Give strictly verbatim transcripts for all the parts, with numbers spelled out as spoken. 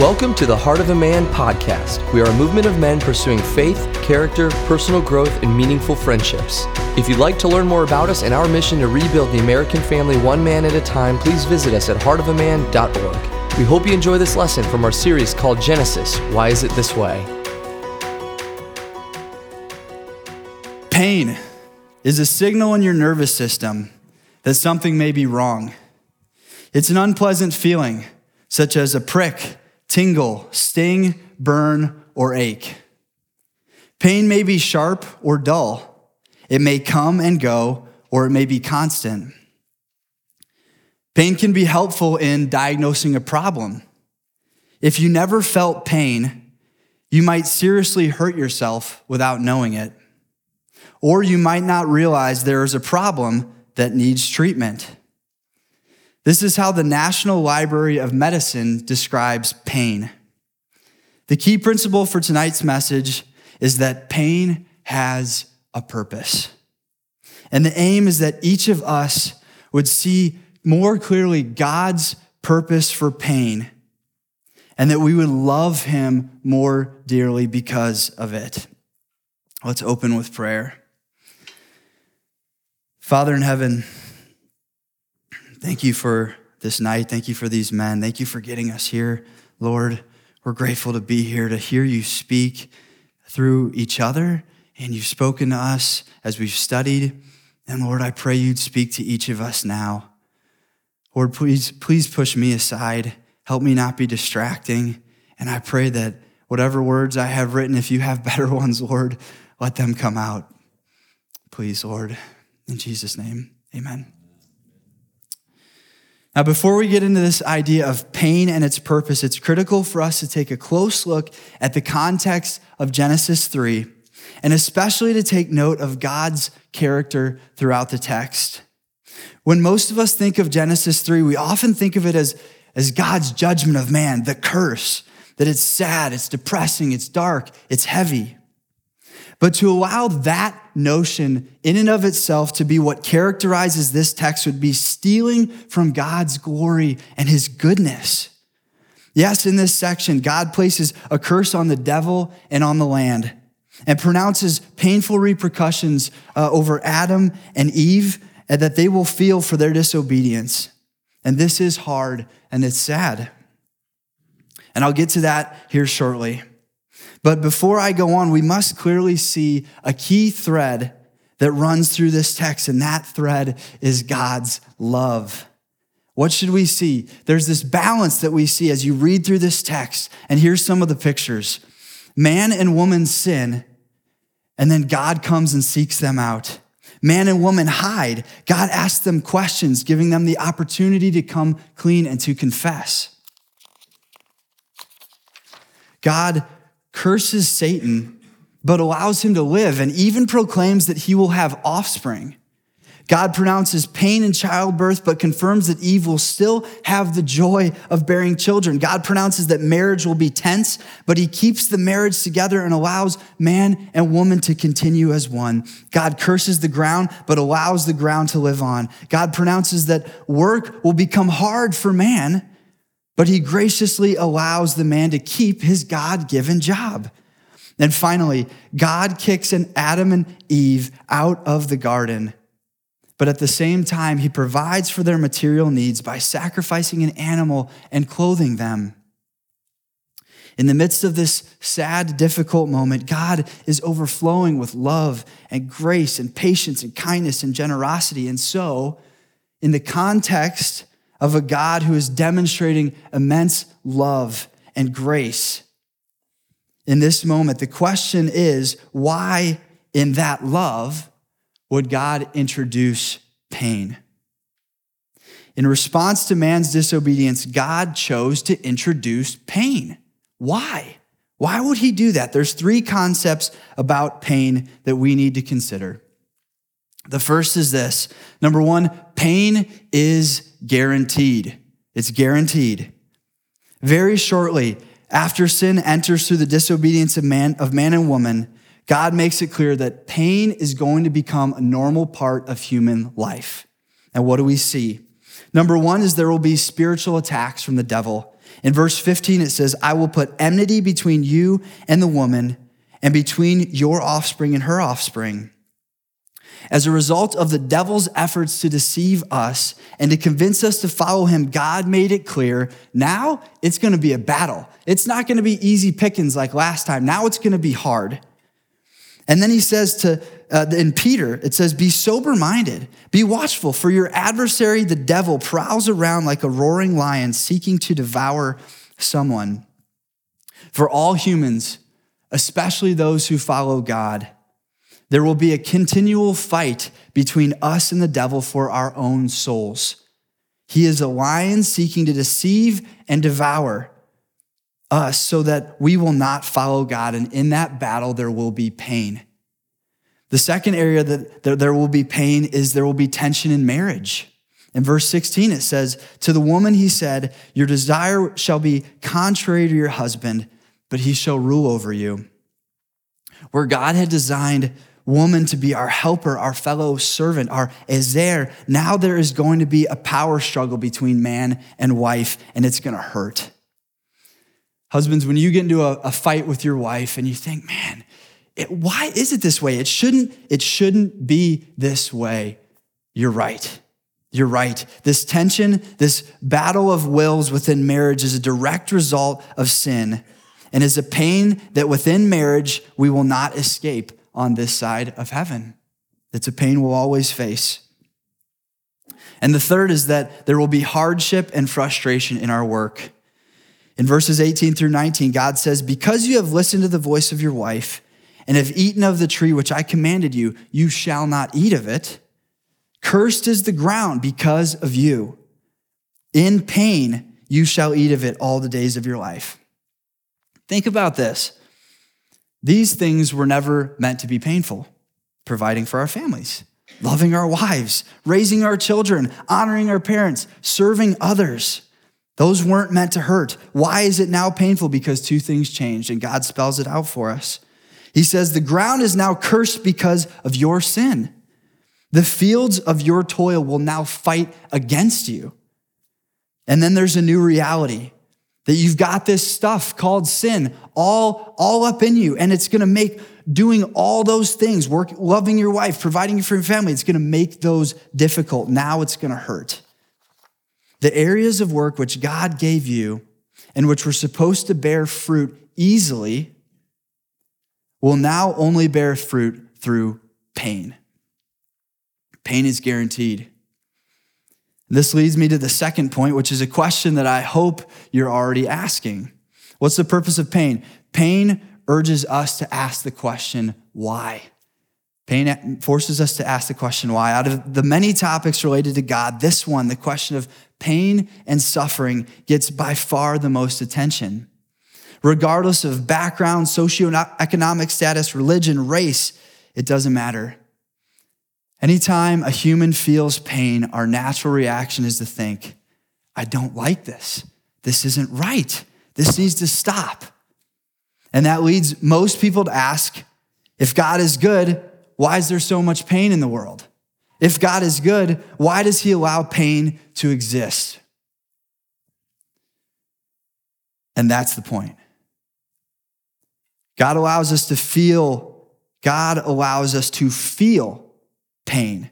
Welcome to the Heart of a Man podcast. We are a movement of men pursuing faith, character, personal growth, and meaningful friendships. If you'd like to learn more about us and our mission to rebuild the American family one man at a time, please visit us at heart of a man dot org. We hope you enjoy this lesson from our series called Genesis, Why Is It This Way? Pain is a signal in your nervous system that something may be wrong. It's an unpleasant feeling, such as a prick, tingle, sting, burn, or ache. Pain may be sharp or dull. It may come and go, or it may be constant. Pain can be helpful in diagnosing a problem. If you never felt pain, you might seriously hurt yourself without knowing it, or you might not realize there is a problem that needs treatment. This is how the National Library of Medicine describes pain. The key principle for tonight's message is that pain has a purpose. And the aim is that each of us would see more clearly God's purpose for pain and that we would love him more dearly because of it. Let's open with prayer. Father in heaven, thank you for this night. Thank you for these men. Thank you for getting us here, Lord. We're grateful to be here, to hear you speak through each other, and you've spoken to us as we've studied. And Lord, I pray you'd speak to each of us now. Lord, please, please push me aside. Help me not be distracting. And I pray that whatever words I have written, if you have better ones, Lord, let them come out. Please, Lord, in Jesus' name, amen. Now, before we get into this idea of pain and its purpose, it's critical for us to take a close look at the context of Genesis three, and especially to take note of God's character throughout the text. When most of us think of Genesis three, we often think of it as, as God's judgment of man, the curse, that it's sad, it's depressing, it's dark, it's heavy. But to allow that notion in and of itself to be what characterizes this text would be stealing from God's glory and his goodness. Yes, in this section, God places a curse on the devil and on the land and pronounces painful repercussions uh, over Adam and Eve and that they will feel for their disobedience. And this is hard and it's sad. And I'll get to that here shortly. But before I go on, we must clearly see a key thread that runs through this text, and that thread is God's love. What should we see? There's this balance that we see as you read through this text, and here's some of the pictures. Man and woman sin, and then God comes and seeks them out. Man and woman hide. God asks them questions, giving them the opportunity to come clean and to confess. God curses Satan, but allows him to live and even proclaims that he will have offspring. God pronounces pain in childbirth, but confirms that Eve will still have the joy of bearing children. God pronounces that marriage will be tense, but he keeps the marriage together and allows man and woman to continue as one. God curses the ground, but allows the ground to live on. God pronounces that work will become hard for man, but he graciously allows the man to keep his God-given job. And finally, God kicks an Adam and Eve out of the garden. But at the same time, he provides for their material needs by sacrificing an animal and clothing them. In the midst of this sad, difficult moment, God is overflowing with love and grace and patience and kindness and generosity. And so, in the context of a God who is demonstrating immense love and grace in this moment, the question is, why in that love would God introduce pain? In response to man's disobedience, God chose to introduce pain. Why? Why would he do that? There's three concepts about pain that we need to consider. The first is this. Number one, pain is guaranteed. It's guaranteed. Very shortly after sin enters through the disobedience of man, of man and woman, God makes it clear that pain is going to become a normal part of human life. And what do we see? Number one is there will be spiritual attacks from the devil. In verse fifteen, it says, I will put enmity between you and the woman and between your offspring and her offspring. As a result of the devil's efforts to deceive us and to convince us to follow him, God made it clear, now it's going to be a battle. It's not going to be easy pickings like last time. Now it's going to be hard. And then he says to, uh, in Peter, it says, be sober-minded, be watchful, for your adversary, the devil, prowls around like a roaring lion seeking to devour someone. For all humans, especially those who follow God, there will be a continual fight between us and the devil for our own souls. He is a lion seeking to deceive and devour us so that we will not follow God. And in that battle, there will be pain. The second area that there will be pain is there will be tension in marriage. In verse sixteen, it says, to the woman, he said, your desire shall be contrary to your husband, but he shall rule over you. Where God had designed woman to be our helper, our fellow servant, our ezer, now there is going to be a power struggle between man and wife, and it's going to hurt. Husbands, when you get into a, a fight with your wife and you think, man, it, why is it this way? It shouldn't, it shouldn't be this way. You're right. You're right. This tension, this battle of wills within marriage is a direct result of sin and is a pain that within marriage we will not escape on this side of heaven. It's a pain we'll always face. And the third is that there will be hardship and frustration in our work. In verses eighteen through nineteen, God says, because you have listened to the voice of your wife and have eaten of the tree which I commanded you, you shall not eat of it. Cursed is the ground because of you. In pain, you shall eat of it all the days of your life. Think about this. These things were never meant to be painful. Providing for our families, loving our wives, raising our children, honoring our parents, serving others. Those weren't meant to hurt. Why is it now painful? Because two things changed, and God spells it out for us. He says, the ground is now cursed because of your sin. The fields of your toil will now fight against you. And then there's a new reality that you've got this stuff called sin all, all up in you, and it's going to make doing all those things, work, loving your wife, providing for your family, it's going to make those difficult. Now it's going to hurt. The areas of work which God gave you and which were supposed to bear fruit easily will now only bear fruit through pain. Pain is guaranteed. This leads me to the second point, which is a question that I hope you're already asking. What's the purpose of pain? Pain urges us to ask the question, why? Pain forces us to ask the question, why? Out of the many topics related to God, this one, the question of pain and suffering, gets by far the most attention. Regardless of background, socioeconomic status, religion, race, it doesn't matter. Anytime a human feels pain, our natural reaction is to think, I don't like this. This isn't right. This needs to stop. And that leads most people to ask, if God is good, why is there so much pain in the world? If God is good, why does he allow pain to exist? And that's the point. God allows us to feel, God allows us to feel pain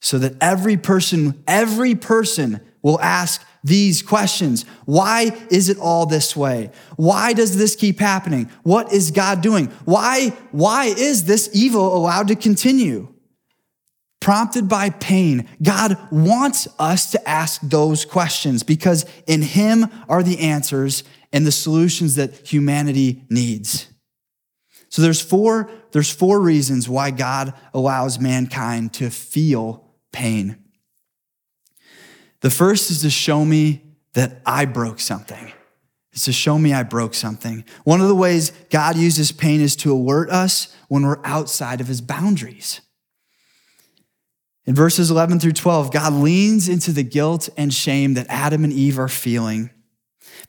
so that every person, every person will ask these questions. Why is it all this way? Why does this keep happening? What is God doing? Why, why is this evil allowed to continue? Prompted by pain, God wants us to ask those questions because in him are the answers and the solutions that humanity needs. So there's four, there's four reasons why God allows mankind to feel pain. The first is to show me that I broke something. It's to show me I broke something. One of the ways God uses pain is to alert us when we're outside of his boundaries. In verses eleven through twelve, God leans into the guilt and shame that Adam and Eve are feeling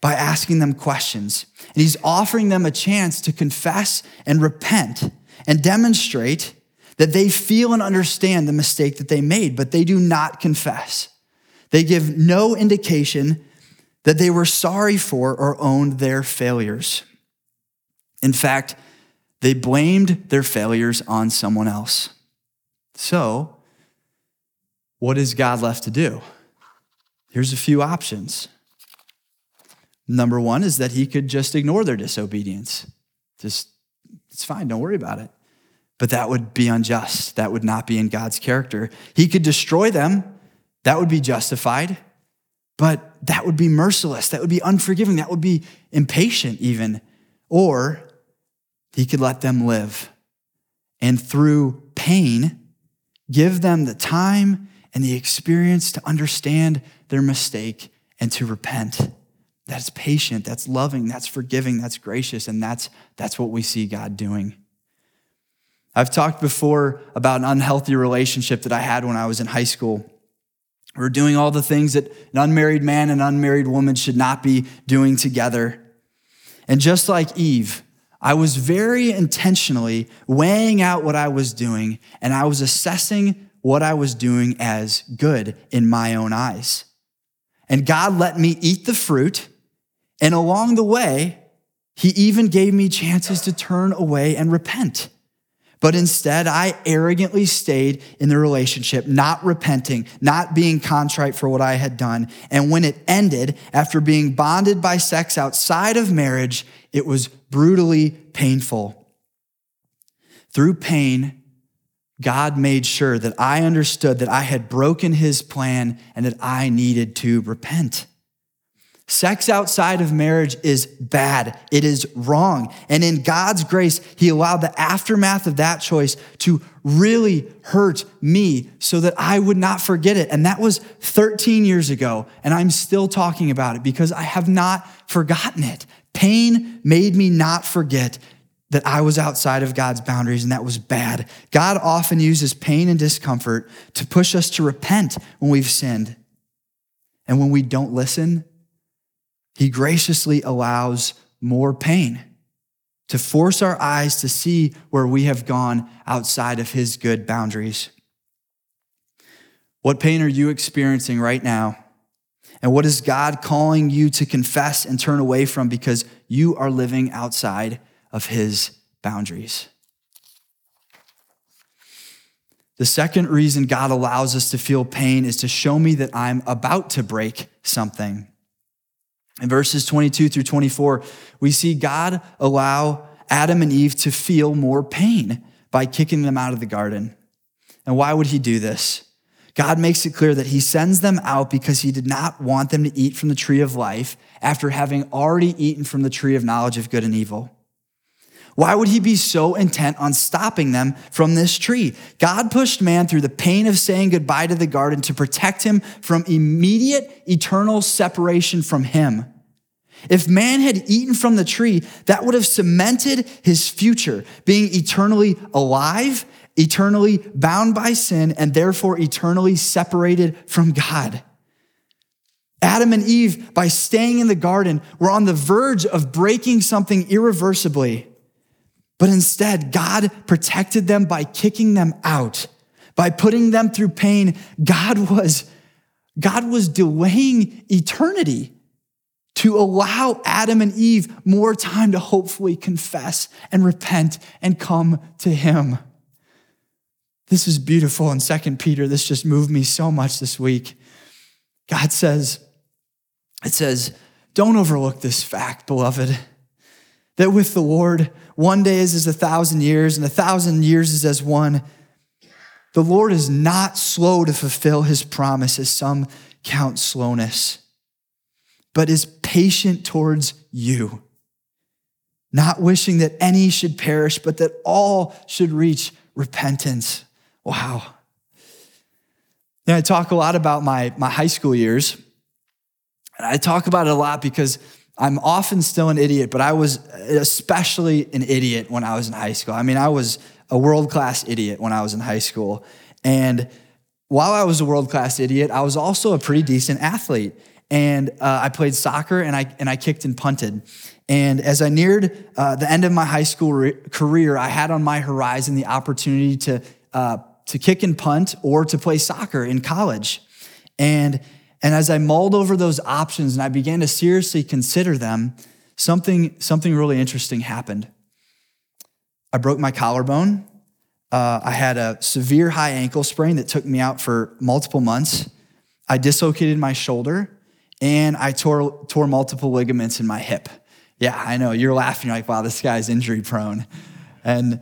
by asking them questions. And he's offering them a chance to confess and repent and demonstrate that they feel and understand the mistake that they made, but they do not confess. They give no indication that they were sorry for or owned their failures. In fact, they blamed their failures on someone else. So, what is God left to do? Here's a few options. Number one is that he could just ignore their disobedience. Just, it's fine, don't worry about it. But that would be unjust. That would not be in God's character. He could destroy them. That would be justified. But that would be merciless. That would be unforgiving. That would be impatient even. Or he could let them live and through pain, give them the time and the experience to understand their mistake and to repent. That's patient, that's loving, that's forgiving, that's gracious, and that's, that's what we see God doing. I've talked before about an unhealthy relationship that I had when I was in high school. We were doing all the things that an unmarried man and unmarried woman should not be doing together. And just like Eve, I was very intentionally weighing out what I was doing, and I was assessing what I was doing as good in my own eyes. And God let me eat the fruit, and along the way, he even gave me chances to turn away and repent. But instead, I arrogantly stayed in the relationship, not repenting, not being contrite for what I had done. And when it ended, after being bonded by sex outside of marriage, it was brutally painful. Through pain, God made sure that I understood that I had broken his plan and that I needed to repent. Sex outside of marriage is bad. It is wrong. And in God's grace, he allowed the aftermath of that choice to really hurt me so that I would not forget it. And that was thirteen years ago. And I'm still talking about it because I have not forgotten it. Pain made me not forget that I was outside of God's boundaries, and that was bad. God often uses pain and discomfort to push us to repent when we've sinned. And when we don't listen, he graciously allows more pain to force our eyes to see where we have gone outside of his good boundaries. What pain are you experiencing right now? And what is God calling you to confess and turn away from because you are living outside of his boundaries? The second reason God allows us to feel pain is to show me that I'm about to break something. In verses twenty-two through twenty-four, we see God allow Adam and Eve to feel more pain by kicking them out of the garden. And why would he do this? God makes it clear that he sends them out because he did not want them to eat from the tree of life after having already eaten from the tree of knowledge of good and evil. Why would he be so intent on stopping them from this tree? God pushed man through the pain of saying goodbye to the garden to protect him from immediate, eternal separation from him. If man had eaten from the tree, that would have cemented his future, being eternally alive, eternally bound by sin, and therefore eternally separated from God. Adam and Eve, by staying in the garden, were on the verge of breaking something irreversibly. But instead, God protected them by kicking them out, by putting them through pain. God was, God was delaying eternity to allow Adam and Eve more time to hopefully confess and repent and come to him. This is beautiful in Second Peter. This just moved me so much this week. God says, it says, don't overlook this fact, beloved, that with the Lord, one day is as a thousand years, and a thousand years is as one. The Lord is not slow to fulfill his promise, as some count slowness, but is patient towards you, not wishing that any should perish, but that all should reach repentance. Wow. Now, I talk a lot about my, my high school years, and I talk about it a lot because I'm often still an idiot, but I was especially an idiot when I was in high school. I mean, I was a world-class idiot when I was in high school. And while I was a world-class idiot, I was also a pretty decent athlete. And uh, I played soccer, and I and I kicked and punted. And as I neared uh, the end of my high school re- career, I had on my horizon the opportunity to uh, to kick and punt or to play soccer in college. And And as I mulled over those options and I began to seriously consider them, something, something really interesting happened. I broke my collarbone. Uh, I had a severe high ankle sprain that took me out for multiple months. I dislocated my shoulder and I tore, tore multiple ligaments in my hip. Yeah, I know, you're laughing. You're like, wow, this guy's injury prone. And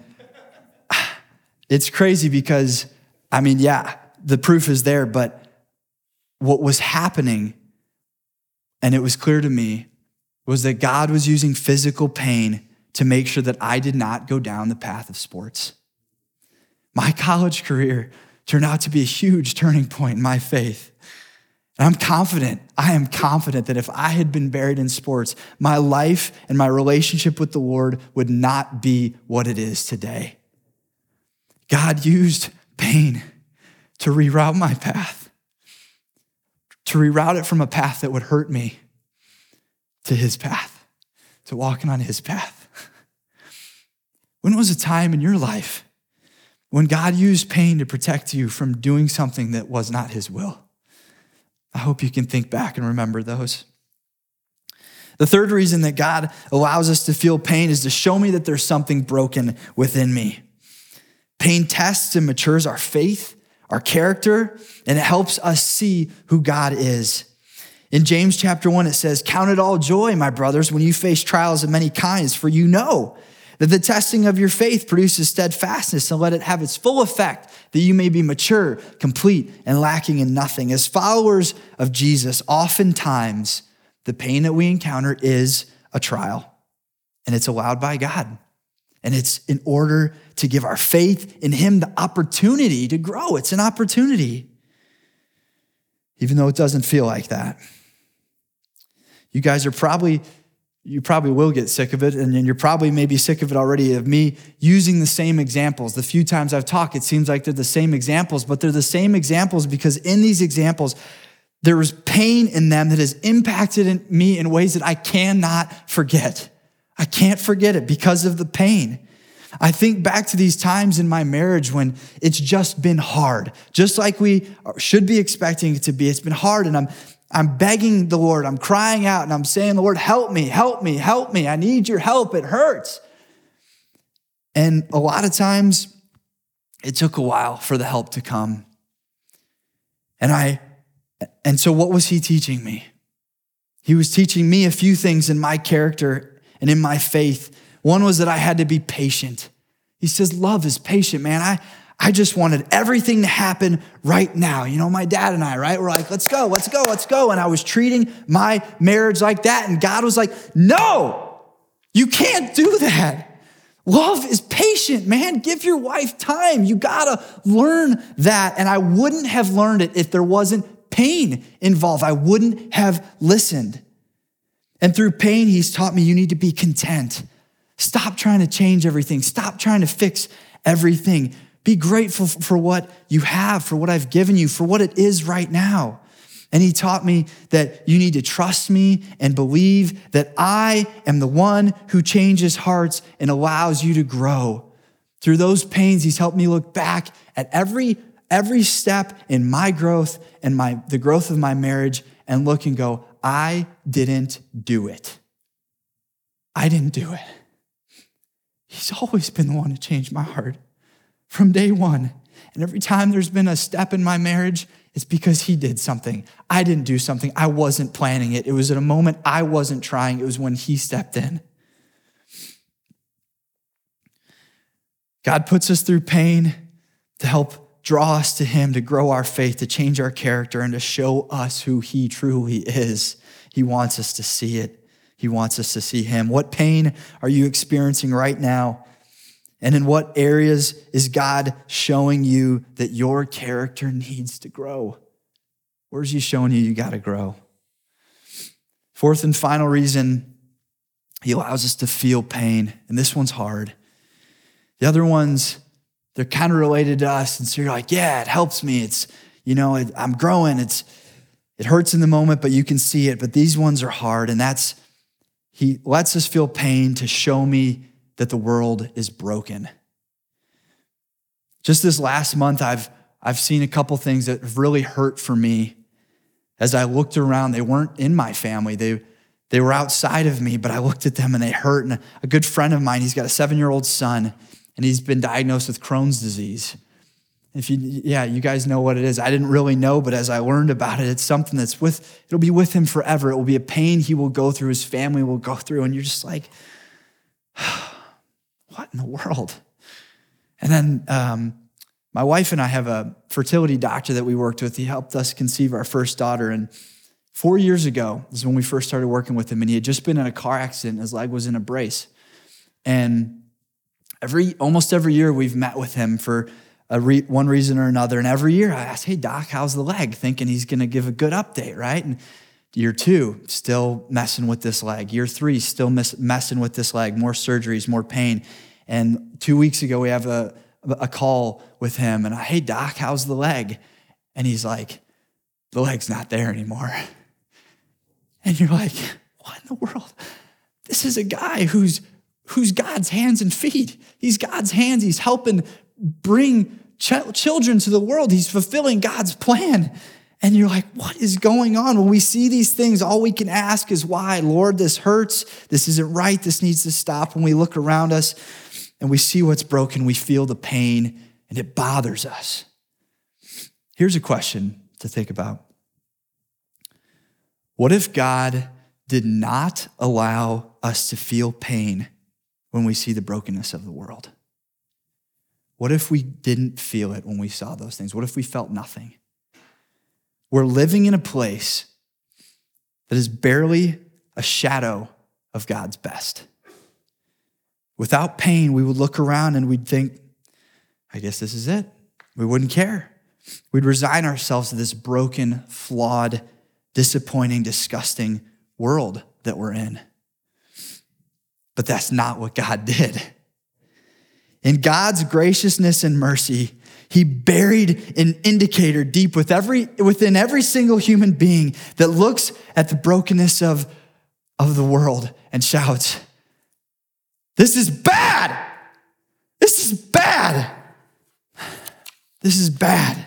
it's crazy because, I mean, yeah, the proof is there, but what was happening, and it was clear to me, was that God was using physical pain to make sure that I did not go down the path of sports. My college career turned out to be a huge turning point in my faith. And I'm confident, I am confident that if I had been buried in sports, my life and my relationship with the Lord would not be what it is today. God used pain to reroute my path, to reroute it from a path that would hurt me to his path, to walking on his path. When was a time in your life when God used pain to protect you from doing something that was not his will? I hope you can think back and remember those. The third reason that God allows us to feel pain is to show me that there's something broken within me. Pain tests and matures our faith, our character, and it helps us see who God is. In James chapter one, it says, "Count it all joy, my brothers, when you face trials of many kinds, for you know that the testing of your faith produces steadfastness, and let it have its full effect, that you may be mature, complete, and lacking in nothing." As followers of Jesus, oftentimes the pain that we encounter is a trial, and it's allowed by God. And it's in order to give our faith in him the opportunity to grow. It's an opportunity, even though it doesn't feel like that. You guys are probably... You probably will get sick of it, and you're probably maybe sick of it already, of me using the same examples. The few times I've talked, it seems like they're the same examples, but they're the same examples because in these examples, there was pain in them that has impacted me in ways that I cannot forget. I can't forget it because of the pain. I think back to these times in my marriage when it's just been hard, just like we should be expecting it to be. It's been hard, and I'm I'm begging the Lord, I'm crying out, and I'm saying, "Lord, help me, help me, help me. I need your help, it hurts." And a lot of times, it took a while for the help to come. And I, and so what was he teaching me? He was teaching me a few things in my character and in my faith. One was that I had to be patient. He says, love is patient, man. I, I just wanted everything to happen right now. You know, my dad and I, right? We're like, let's go, let's go, let's go. And I was treating my marriage like that. And God was like, no, you can't do that. Love is patient, man. Give your wife time. You gotta learn that. And I wouldn't have learned it if there wasn't pain involved. I wouldn't have listened. And through pain, he's taught me you need to be content. Stop trying to change everything. Stop trying to fix everything. Be grateful for what you have, for what I've given you, for what it is right now. And he taught me that you need to trust me and believe that I am the one who changes hearts and allows you to grow. Through those pains, he's helped me look back at every, every step in my growth and my the growth of my marriage and look and go, I didn't do it. I didn't do it. He's always been the one to change my heart. From day one. And every time there's been a step in my marriage, it's because he did something. I didn't do something. I wasn't planning it. It was at a moment I wasn't trying. It was when he stepped in. God puts us through pain to help draw us to him, to grow our faith, to change our character, and to show us who he truly is. He wants us to see it. He wants us to see him. What pain are you experiencing right now? And in what areas is God showing you that your character needs to grow? Where's he showing you you got to grow? Fourth and final reason, he allows us to feel pain. And this one's hard. The other ones, they're kind of related to us. And so you're like, yeah, it helps me. It's, you know, it, I'm growing. It's, it hurts in the moment, but you can see it. But these ones are hard. And that's, he lets us feel pain to show me that the world is broken. Just this last month, I've I've seen a couple things that have really hurt for me As I looked around, they weren't in my family. They they were outside of me, but I looked at them and they hurt. And a good friend of mine, he's got a seven-year-old son, and he's been diagnosed with Crohn's disease. If you, yeah, you guys know what it is. I didn't really know, but as I learned about it, it's something that's with, it'll be with him forever. It will be a pain he will go through, his family will go through, and you're just like, what in the world? And then um, my wife and I have a fertility doctor that we worked with. He helped us conceive our first daughter. And four years ago is when we first started working with him, and he had just been in a car accident. His leg was in a brace. And every almost every year we've met with him for A re, one reason or another. And every year I ask, hey, doc, how's the leg? Thinking he's going to give a good update, right? And year two, still messing with this leg. Year three, still mess, messing with this leg. More surgeries, more pain. And two weeks ago, we have a, a call with him. And I, hey, doc, how's the leg? And he's like, the leg's not there anymore. And you're like, what in the world? This is a guy who's, who's God's hands and feet. He's God's hands. He's helping bring ch- children to the world. He's fulfilling God's plan. And you're like, what is going on? When we see these things, all we can ask is why? Lord, this hurts. This isn't right. This needs to stop. When we look around us and we see what's broken, we feel the pain and it bothers us. Here's a question to think about. What if God did not allow us to feel pain when we see the brokenness of the world? What if we didn't feel it when we saw those things? What if we felt nothing? We're living in a place that is barely a shadow of God's best. Without pain, we would look around and we'd think, I guess this is it. We wouldn't care. We'd resign ourselves to this broken, flawed, disappointing, disgusting world that we're in. But that's not what God did. In God's graciousness and mercy, he buried an indicator deep with every, within every single human being that looks at the brokenness of, of the world and shouts, this is bad. This is bad. This is bad.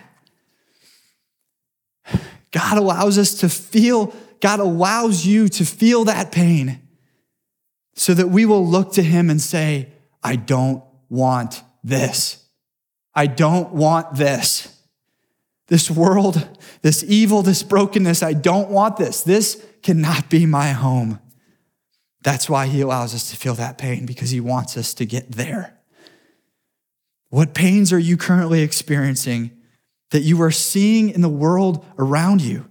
God allows us to feel, God allows you to feel that pain so that we will look to him and say, I don't want this. I don't want this. This world, this evil, this brokenness, I don't want this. This cannot be my home. That's why he allows us to feel that pain, because he wants us to get there. What pains are you currently experiencing that you are seeing in the world around you,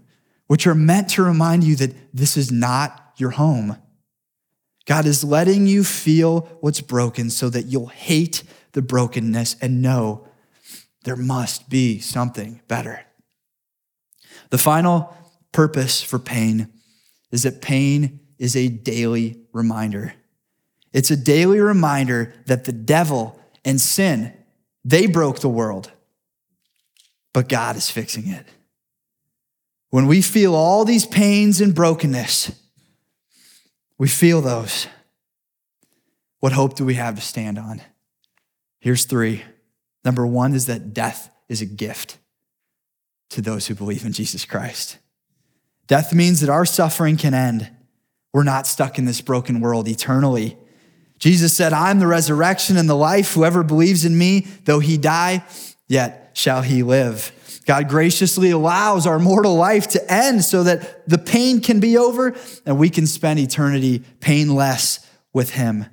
which are meant to remind you that this is not your home? God is letting you feel what's broken so that you'll hate the brokenness and know there must be something better. The final purpose for pain is that pain is a daily reminder. It's a daily reminder that the devil and sin, they broke the world, but God is fixing it. When we feel all these pains and brokenness, we feel those. What hope do we have to stand on? Here's three. Number one is that death is a gift to those who believe in Jesus Christ. Death means that our suffering can end. We're not stuck in this broken world eternally. Jesus said, I'm the resurrection and the life. Whoever believes in me, though he die, yet shall he live. God graciously allows our mortal life to end so that the pain can be over and we can spend eternity painless with him.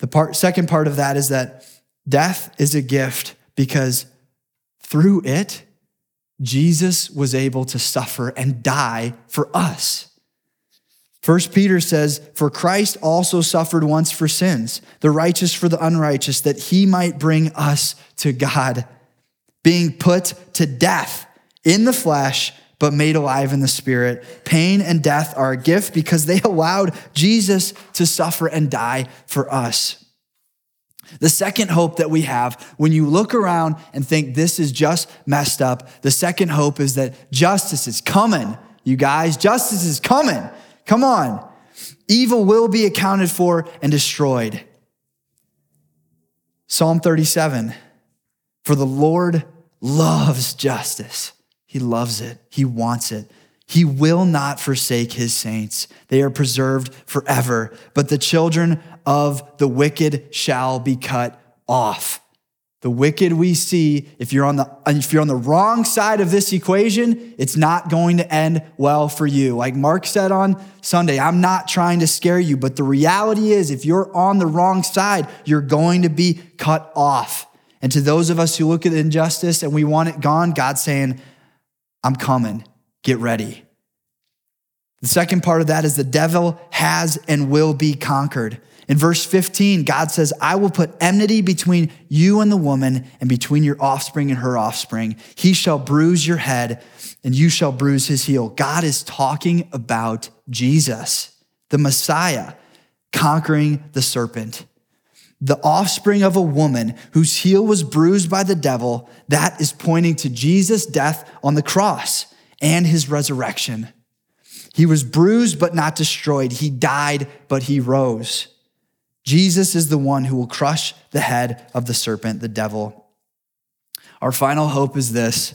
The part, second part of that is that death is a gift because through it, Jesus was able to suffer and die for us. First Peter says, for Christ also suffered once for sins, the righteous for the unrighteous, that he might bring us to God, being put to death in the flesh, but made alive in the spirit. Pain and death are a gift because they allowed Jesus to suffer and die for us. The second hope that we have, when you look around and think this is just messed up, the second hope is that justice is coming, you guys. Justice is coming. Come on. Evil will be accounted for and destroyed. Psalm thirty-seven, for the Lord loves justice. He loves it. He wants it. He will not forsake his saints. They are preserved forever, but the children of the wicked shall be cut off. The wicked we see, if you're on the if you're on the wrong side of this equation, it's not going to end well for you. Like Mark said on Sunday, I'm not trying to scare you, but the reality is if you're on the wrong side, you're going to be cut off. And to those of us who look at injustice and we want it gone, God's saying, I'm coming, get ready. The second part of that is the devil has and will be conquered. In verse fifteen, God says, I will put enmity between you and the woman and between your offspring and her offspring. He shall bruise your head and you shall bruise his heel. God is talking about Jesus, the Messiah, conquering the serpent. The offspring of a woman whose heel was bruised by the devil, that is pointing to Jesus' death on the cross and his resurrection. He was bruised but not destroyed. He died, but he rose. Jesus is the one who will crush the head of the serpent, the devil. Our final hope is this.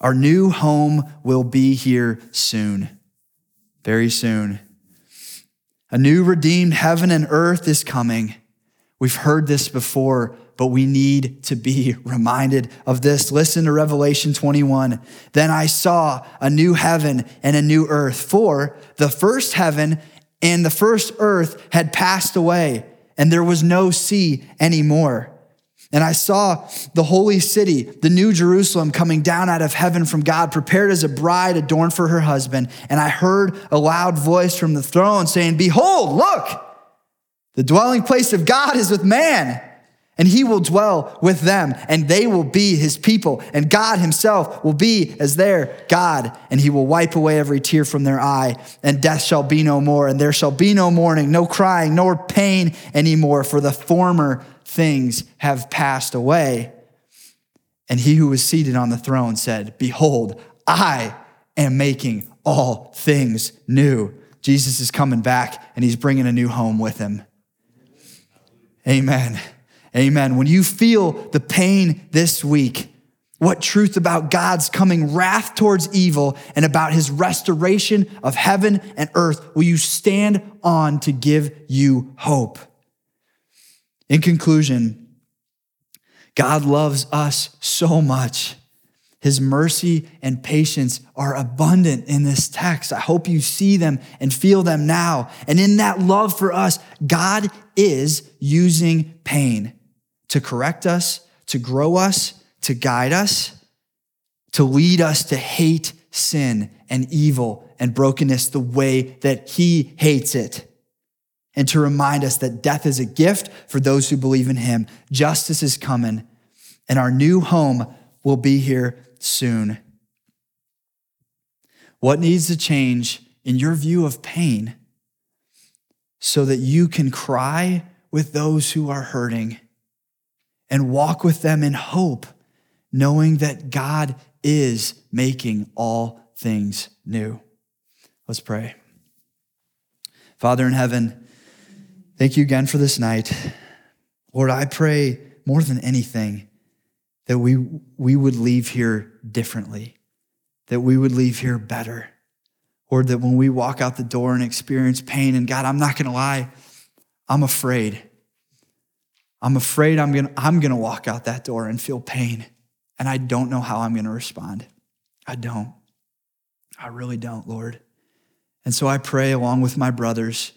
Our new home will be here soon, very soon. A new redeemed heaven and earth is coming. We've heard this before, but we need to be reminded of this. Listen to Revelation twenty-one. Then I saw a new heaven and a new earth, for the first heaven and the first earth had passed away, and there was no sea anymore. And I saw the holy city, the new Jerusalem, coming down out of heaven from God, prepared as a bride adorned for her husband. And I heard a loud voice from the throne saying, Behold, look, the dwelling place of God is with man, and he will dwell with them, and they will be his people, and God himself will be as their God, and he will wipe away every tear from their eye, and death shall be no more, and there shall be no mourning, no crying, nor pain anymore, for the former things have passed away. And he who was seated on the throne said, Behold, I am making all things new. Jesus is coming back, and he's bringing a new home with him. Amen. Amen. When you feel the pain this week, what truth about God's coming wrath towards evil and about his restoration of heaven and earth will you stand on to give you hope? In conclusion, God loves us so much. His mercy and patience are abundant in this text. I hope you see them and feel them now. And in that love for us, God is using pain to correct us, to grow us, to guide us, to lead us to hate sin and evil and brokenness the way that he hates it, and to remind us that death is a gift for those who believe in him. Justice is coming, and our new home will be here soon. What needs to change in your view of pain so that you can cry with those who are hurting and walk with them in hope, knowing that God is making all things new? Let's pray. Father in heaven, thank you again for this night. Lord, I pray more than anything that we we would leave here differently, that we would leave here better, or that when we walk out the door and experience pain, and God, I'm not gonna lie, I'm afraid. I'm afraid I'm gonna, I'm gonna walk out that door and feel pain, and I don't know how I'm gonna respond. I don't. I really don't, Lord. And so I pray along with my brothers,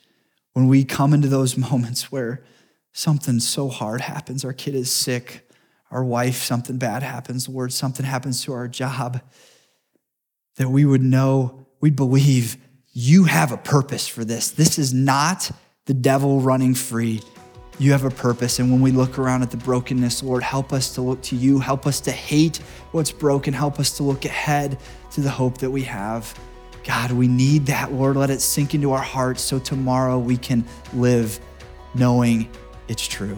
when we come into those moments where something so hard happens, our kid is sick, our wife, something bad happens, Lord, something happens to our job, that we would know, we'd believe you have a purpose for this. This is not the devil running free. You have a purpose. And when we look around at the brokenness, Lord, help us to look to you. Help us to hate what's broken. Help us to look ahead to the hope that we have. God, we need that, Lord. Let it sink into our hearts so tomorrow we can live knowing it's true.